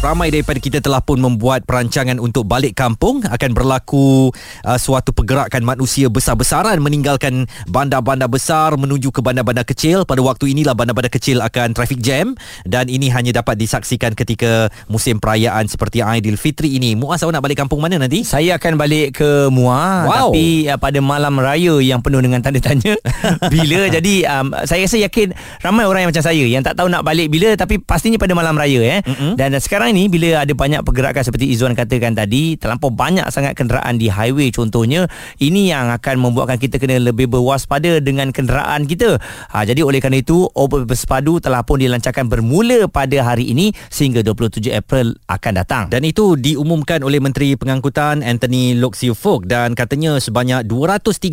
Ramai daripada kita telah pun membuat perancangan untuk balik kampung. Akan berlaku suatu pergerakan manusia besar-besaran meninggalkan bandar-bandar besar menuju ke bandar-bandar kecil. Pada waktu inilah bandar-bandar kecil akan traffic jam, dan ini hanya dapat disaksikan ketika musim perayaan seperti Aidilfitri ini. Muaz, awak nak balik kampung mana nanti? Saya akan balik ke Muar, tapi pada malam raya yang penuh dengan tanda tanya bila. Jadi saya rasa yakin ramai orang yang macam saya yang tak tahu nak balik bila, tapi pastinya pada malam raya. Dan sekarang ini bila ada banyak pergerakan seperti Izwan katakan tadi, terlampau banyak sangat kenderaan di highway contohnya, ini yang akan membuatkan kita kena lebih berwaspada dengan kenderaan kita. Jadi oleh kerana itu, operasi bersepadu telah pun dilancarkan bermula pada hari ini sehingga 27 April akan datang. Dan itu diumumkan oleh Menteri Pengangkutan Anthony Loxiofog, dan katanya sebanyak 231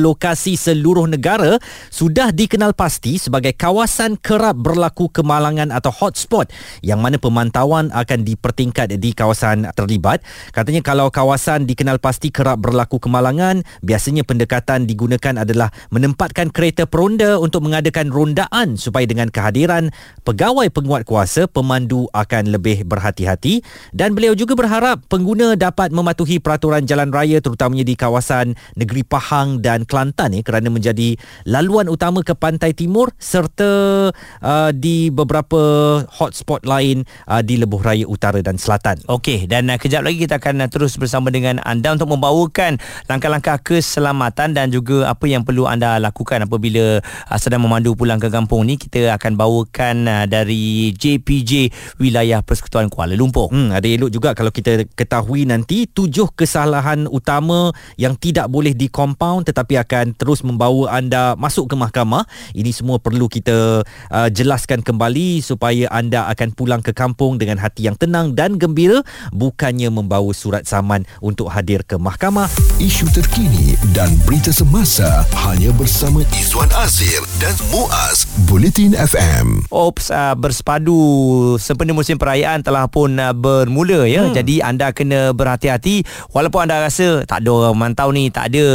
lokasi seluruh negara sudah dikenal pasti sebagai kawasan kerap berlaku kemalangan atau hotspot, yang mana pemantauan akan dipertingkat di kawasan terlibat. Katanya kalau kawasan dikenal pasti kerap berlaku kemalangan, biasanya pendekatan digunakan adalah menempatkan kereta peronda untuk mengadakan rondaan supaya dengan kehadiran pegawai penguat kuasa, pemandu akan lebih berhati-hati. Dan beliau juga berharap pengguna dapat mematuhi peraturan jalan raya, terutamanya di kawasan negeri Pahang dan Kelantan kerana menjadi laluan utama ke pantai timur serta di beberapa hotspot lain di Lebuh Raya Utara dan Selatan. Okey, dan kejap lagi kita akan terus bersama dengan anda untuk membawakan langkah-langkah keselamatan dan juga apa yang perlu anda lakukan apabila sedang memandu pulang ke kampung ni. Kita akan bawakan dari JPJ Wilayah Persekutuan Kuala Lumpur. Ada elok juga kalau kita ketahui nanti 7 kesalahan utama yang tidak boleh dikompaun, tetapi akan terus membawa anda masuk ke mahkamah. Ini semua perlu kita jelaskan kembali supaya anda akan pulang ke kampung dengan hati yang tenang dan gembira, bukannya membawa surat saman untuk hadir ke mahkamah. Isu terkini dan berita semasa hanya bersama Izwan Azir dan Muaz, Buletin FM. Ops bersepadu sempena musim perayaan telah pun bermula ya. Jadi anda kena berhati-hati, walaupun anda rasa tak ada orang mantau ni, tak ada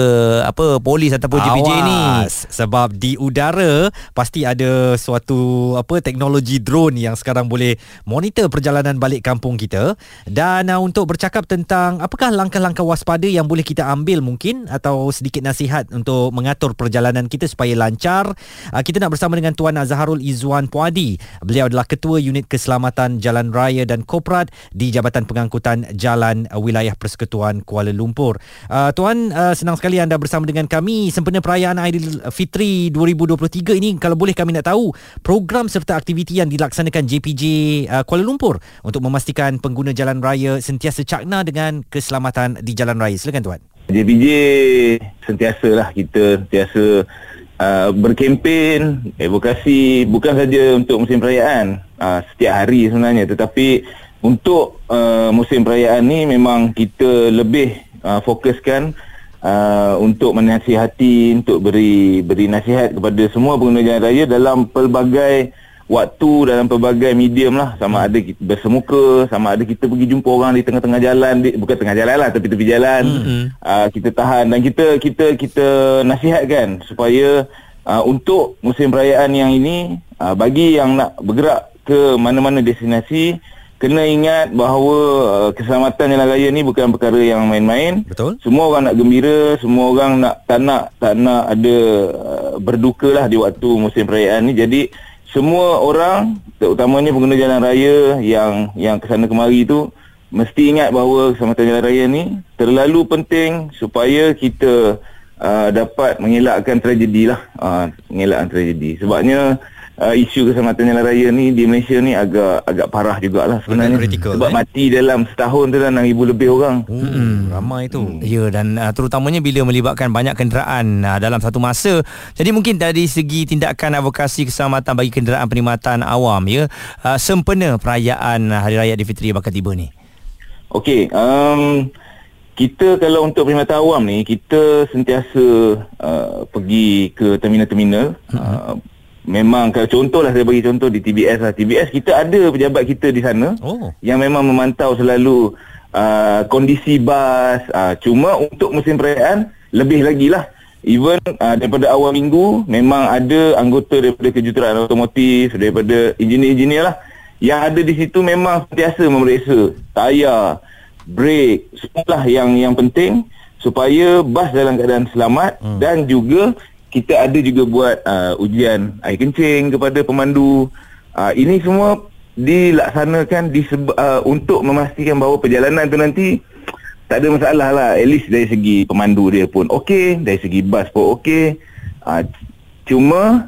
apa polis ataupun JPJ ni, sebab di udara pasti ada suatu apa teknologi drone yang sekarang boleh monitor perjalanan balik kampung kita. Dan untuk bercakap tentang apakah langkah-langkah waspada yang boleh kita ambil mungkin, atau sedikit nasihat untuk mengatur perjalanan kita supaya lancar, kita nak bersama dengan Tuan Azharul Izwan Puadi. Beliau adalah Ketua Unit Keselamatan Jalan Raya dan Korporat di Jabatan Pengangkutan Jalan Wilayah Persekutuan Kuala Lumpur. Tuan, senang sekali anda bersama dengan kami sempena perayaan Aidilfitri 2023 ini. Kalau boleh kami nak tahu program serta aktiviti yang dilaksanakan JPJ Kuala Lumpur untuk memastikan pengguna jalan raya sentiasa cakna dengan keselamatan di jalan raya. Silakan Tuan. JPJ sentiasalah kita sentiasa berkempen, advokasi, bukan saja untuk musim perayaan setiap hari sebenarnya, tetapi untuk musim perayaan ni memang kita lebih fokuskan untuk menasihati, untuk beri nasihat kepada semua pengguna jalan raya dalam pelbagai waktu, dalam pelbagai medium lah. Sama ada kita bersemuka, sama ada kita pergi jumpa orang di tengah-tengah jalan, bukan tengah jalan lah, tepi-tepi jalan. Kita tahan dan kita nasihatkan supaya untuk musim perayaan yang ini, bagi yang nak bergerak ke mana-mana destinasi, kena ingat bahawa keselamatan jalan raya ni bukan perkara yang main-main. Betul. Semua orang nak gembira, semua orang nak tak nak ada berduka lah di waktu musim perayaan ni. Jadi semua orang, terutamanya pengguna jalan raya yang kesana kemari tu, mesti ingat bahawa keselamatan jalan raya ni terlalu penting supaya kita dapat mengelakkan tragedi lah, mengelakkan tragedi. Sebabnya isu keselamatan jalan raya ni di Malaysia ni agak parah jugalah sebenarnya. Critical, sebab mati dalam setahun tu dah 6,000 lebih orang. Ramai tu. Ya, dan terutamanya bila melibatkan banyak kenderaan dalam satu masa. Jadi mungkin dari segi tindakan advokasi keselamatan bagi kenderaan perkhidmatan awam ya, sempena perayaan Hari Raya Aidilfitri bakal tiba ni. Okey, kita kalau untuk perkhidmatan awam ni, kita sentiasa pergi ke terminal-terminal. Memang kalau contohlah, saya bagi contoh di TBS lah. TBS kita ada pejabat kita di sana yang memang memantau selalu kondisi bas. Cuma untuk musim perayaan lebih lagi lah. Even daripada awal minggu memang ada anggota daripada kejuruteraan otomotif, daripada engineer-engineer lah yang ada di situ memang sentiasa memeriksa tayar, brake, semualah yang penting supaya bas dalam keadaan selamat. Dan juga kita ada juga buat ujian air kencing kepada pemandu. Ini semua dilaksanakan untuk memastikan bahawa perjalanan tu nanti tak ada masalah lah. At least dari segi pemandu dia pun okey, dari segi bas pun okey. Cuma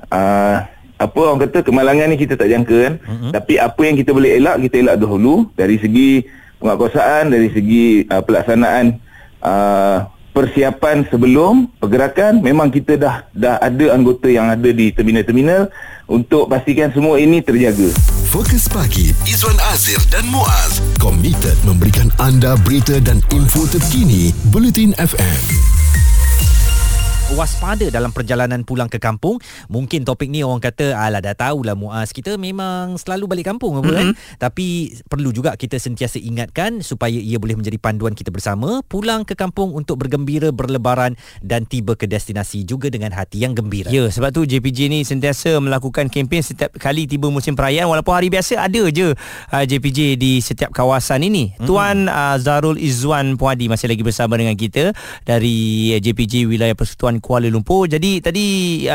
apa orang kata, kemalangan ni kita tak jangka kan. Tapi apa yang kita boleh elak, kita elak dahulu. Dari segi penguatkuasaan, dari segi pelaksanaan persiapan sebelum pergerakan, memang kita dah ada anggota yang ada di terminal-terminal untuk pastikan semua ini terjaga. Fokus Pagi Izwan Azir dan Muaz, komited memberikan anda berita dan info terkini Bulletin FM. Waspada dalam perjalanan pulang ke kampung. Mungkin topik ni orang kata, alah dah tahulah Muaz, kita memang selalu balik kampung apa kan. Tapi perlu juga kita sentiasa ingatkan supaya ia boleh menjadi panduan kita bersama pulang ke kampung untuk bergembira, berlebaran dan tiba ke destinasi juga dengan hati yang gembira. Ya, sebab tu JPG ni sentiasa melakukan kempen setiap kali tiba musim perayaan, walaupun hari biasa ada je JPG di setiap kawasan ini. Tuan Azharul Izwan Puadi masih lagi bersama dengan kita dari JPG Wilayah Persekutuan Kuala Lumpur. Jadi tadi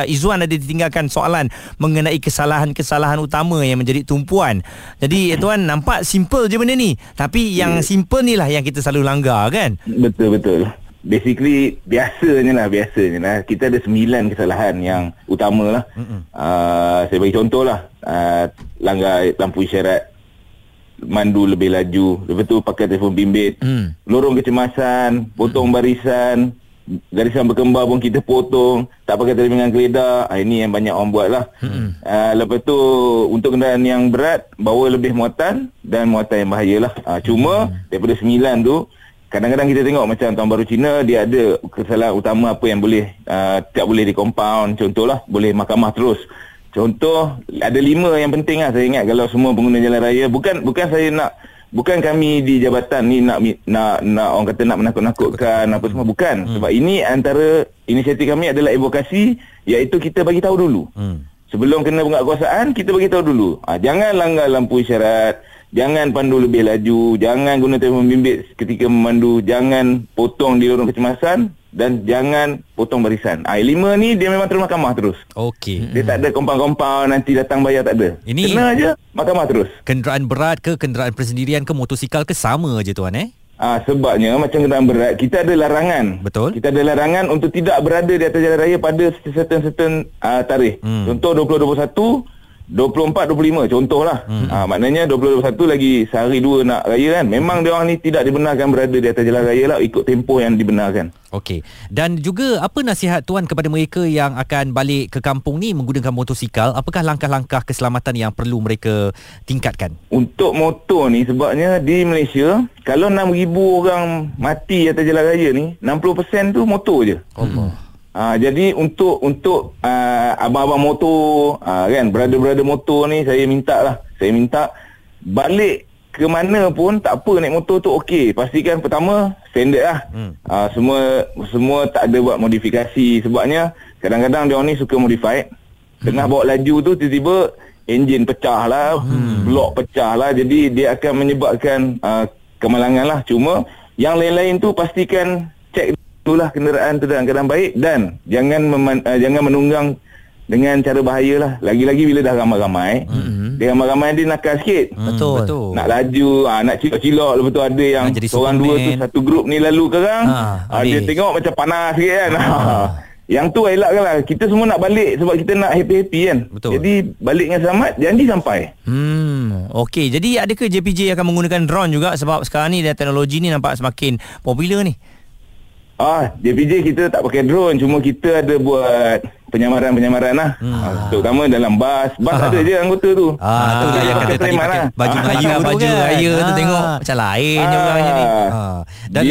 Izwan ada ditinggalkan soalan mengenai kesalahan-kesalahan utama yang menjadi tumpuan. Jadi tuan, nampak simple je benda ni, tapi yang simple ni lah yang kita selalu langgar kan. Betul. Basically biasanya lah kita ada 9 kesalahan yang utama lah. Saya bagi contoh lah, langgar lampu isyarat, mandu lebih laju, lepas tu pakai telefon bimbit, lorong kecemasan, potong barisan, garisan berkembar pun kita potong, tak pakai termingan keledar. Ini yang banyak orang buat lah. Lepas tu untuk kenderaan yang berat, bawa lebih muatan dan muatan yang bahaya lah. Cuma daripada 9 tu, kadang-kadang kita tengok macam tahun baru Cina, dia ada kesalahan utama apa yang boleh tak boleh di compound. Contohlah, boleh mahkamah terus. Contoh ada 5 yang penting lah saya ingat kalau semua pengguna jalan raya. Bukan saya nak, bukan kami di jabatan ni nak orang kata nak menakut-nakutkan apa semua, bukan. Sebab ini antara inisiatif kami adalah advokasi, iaitu kita bagi tahu dulu. Sebelum kena penguatkuasaan, kita bagi tahu dulu. Jangan langgar lampu isyarat, jangan pandu lebih laju, jangan guna telefon bimbit ketika memandu, jangan potong di lorong kecemasan dan jangan potong barisan. 5 ni dia memang terus mahkamah terus. Okey. Dia tak ada compound-compound nanti datang bayar, tak ada. Ini kena aje mahkamah terus. Kenderaan berat ke, kenderaan persendirian ke, motosikal ke, sama aje tuan eh? Sebabnya macam kenderaan berat, kita ada larangan. Betul. Kita ada larangan untuk tidak berada di atas jalan raya pada certain tarikh. Contoh 2021, 24, 25 contohlah. Maknanya 2021 lagi sehari 2 nak raya kan. Memang dia orang ni tidak dibenarkan berada di atas jalan raya lah, ikut tempoh yang dibenarkan. Okey. Dan juga apa nasihat tuan kepada mereka yang akan balik ke kampung ni menggunakan motosikal? Apakah langkah-langkah keselamatan yang perlu mereka tingkatkan? Untuk motor ni, sebabnya di Malaysia kalau 6,000 orang mati atas jalan raya ni, 60% tu motor je. Allah. Jadi untuk abang-abang motor kan, brother-brother motor ni, saya minta balik ke mana pun tak apa naik motor tu okey. Pastikan pertama standard lah. Semua tak ada buat modifikasi. Sebabnya kadang-kadang dia orang ni suka modify. Tengah bawa laju tu tiba-tiba enjin pecah lah, blok pecah lah. Jadi dia akan menyebabkan kemalangan lah. Cuma yang lain-lain tu pastikan cek itulah kenderaan tu dalam keadaan baik, dan jangan menunggang dengan cara bahayalah. Lagi-lagi bila dah ramai-ramai, dia ramai-ramai dia nakal sikit. Betul. Nak laju, nak cilok-cilok. Lepas tu ada yang seorang dua tu satu grup ni lalu kerang. Dia tengok macam panas sikit kan. Yang tu elakkan lah. Kita semua nak balik sebab kita nak happy-happy kan. Betul. Jadi balik dengan selamat, janji sampai. Okey, jadi adakah JPJ akan menggunakan drone juga? Sebab sekarang ni teknologi ni nampak semakin popular ni. JPJ kita tak pakai drone, cuma kita ada buat penyamaran lah. Terutama dalam bas ada je anggota tu. Betul yang kata tadi pakai baju raya tu, tengok macam lain orangnya ni. Dan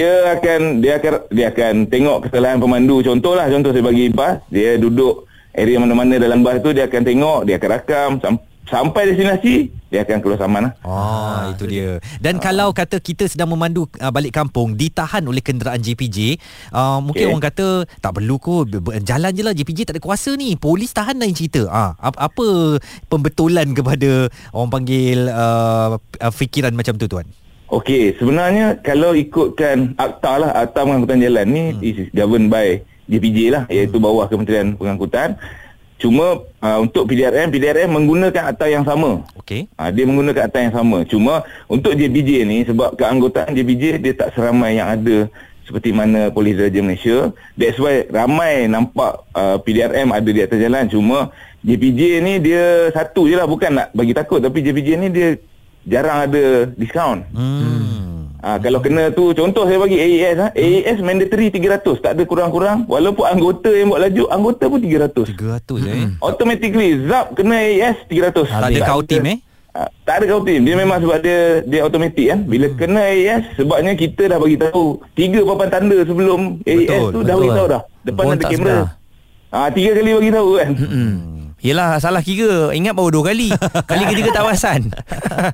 dia akan tengok kesalahan pemandu. Contoh saya bagi bas, dia duduk area mana-mana dalam bas tu, dia akan tengok, dia akan rakam sampai destinasi. dia akan keluar saman lah. Itu dia. Dan kalau kata kita sedang memandu balik kampung, ditahan oleh kenderaan JPJ, mungkin orang kata tak perlu kot, jalan je lah, JPJ tak ada kuasa ni, polis tahan, lain cerita. Apa pembetulan kepada orang panggil fikiran macam tu, tuan? Okey, sebenarnya kalau ikutkan akta lah, akta pengangkutan jalan ni is governed by JPJ lah, iaitu bawah Kementerian Pengangkutan. Cuma untuk PDRM menggunakan akta yang sama. Okey. Dia menggunakan akta yang sama. Cuma untuk JPJ ni, sebab keanggotaan JPJ dia tak seramai yang ada seperti mana Polis Diraja Malaysia. That's why ramai nampak PDRM ada di atas jalan. Cuma JPJ ni dia satu je lah, bukan nak bagi takut, tapi JPJ ni dia jarang ada diskaun. Kalau kena tu, contoh saya bagi AAS, AAS mandatory 300, tak ada kurang-kurang. Walaupun anggota yang buat laju, anggota pun 300 je. Automatically Zap kena AAS 300. Tak ada kautim tak ada kautim. Dia memang sebab dia automatik kan. Bila kena AAS, sebabnya kita dah bagi tahu tiga papan tanda sebelum AAS tu, dah bagi tahu dah. Depan ada kamera. Tiga kali bagi tahu kan. Yelah, salah kira. Ingat baru 2 kali. Kali ketiga tak perasan.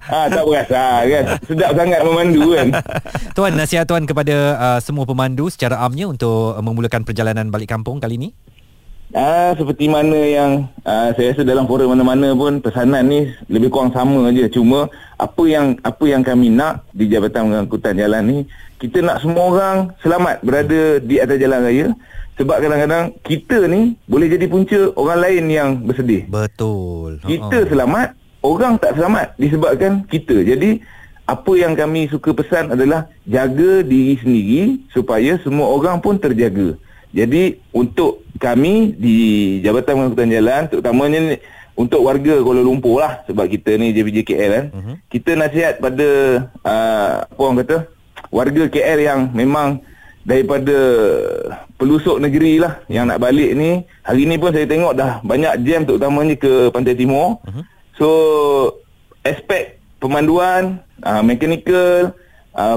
Tak perasan kan. Sedap sangat memandu kan. Tuan, nasihat tuan kepada semua pemandu secara amnya untuk memulakan perjalanan balik kampung kali ni? Seperti mana yang saya rasa dalam forum mana-mana pun, pesanan ni lebih kurang sama je. Cuma apa yang kami nak di Jabatan Pengangkutan Jalan ni, kita nak semua orang selamat berada di atas jalan raya. Sebab kadang-kadang kita ni boleh jadi punca orang lain yang bersedih. Betul. Kita selamat, orang tak selamat disebabkan kita. Jadi apa yang kami suka pesan adalah jaga diri sendiri supaya semua orang pun terjaga. Jadi untuk kami di Jabatan Pengangkutan Jalan, terutamanya ni, untuk warga Kuala Lumpur lah, sebab kita ni JPJ KL kan, kita nasihat pada apa orang kata, warga KL yang memang daripada pelusuk negeri lah yang nak balik ni. Hari ni pun saya tengok dah banyak jam, terutamanya ke Pantai Timur. So aspek pemanduan, mekanikal,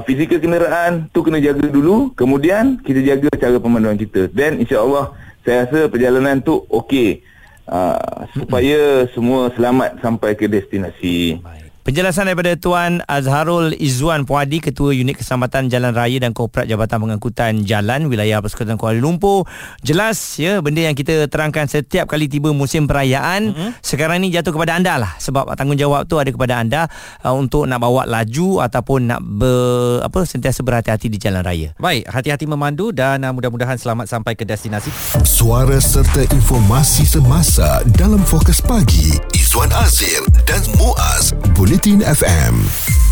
fizikal kenderaan tu kena jaga dulu, kemudian kita jaga cara pemanduan kita. Then insyaAllah saya rasa perjalanan tu okey, supaya semua selamat sampai ke destinasi. Penjelasan daripada Tuan Azharul Izwan Puadi, Ketua Unit Keselamatan Jalan Raya dan Korporat Jabatan Pengangkutan Jalan Wilayah Persekutuan Kuala Lumpur. Jelas ya, benda yang kita terangkan setiap kali tiba musim perayaan. Sekarang ni jatuh kepada anda lah, sebab tanggungjawab tu ada kepada anda untuk nak bawa laju ataupun nak sentiasa berhati-hati di jalan raya. Baik, hati-hati memandu dan mudah-mudahan selamat sampai ke destinasi. Suara serta informasi semasa dalam Fokus Pagi Izwan Azir dan Muaz, Bulletin FM.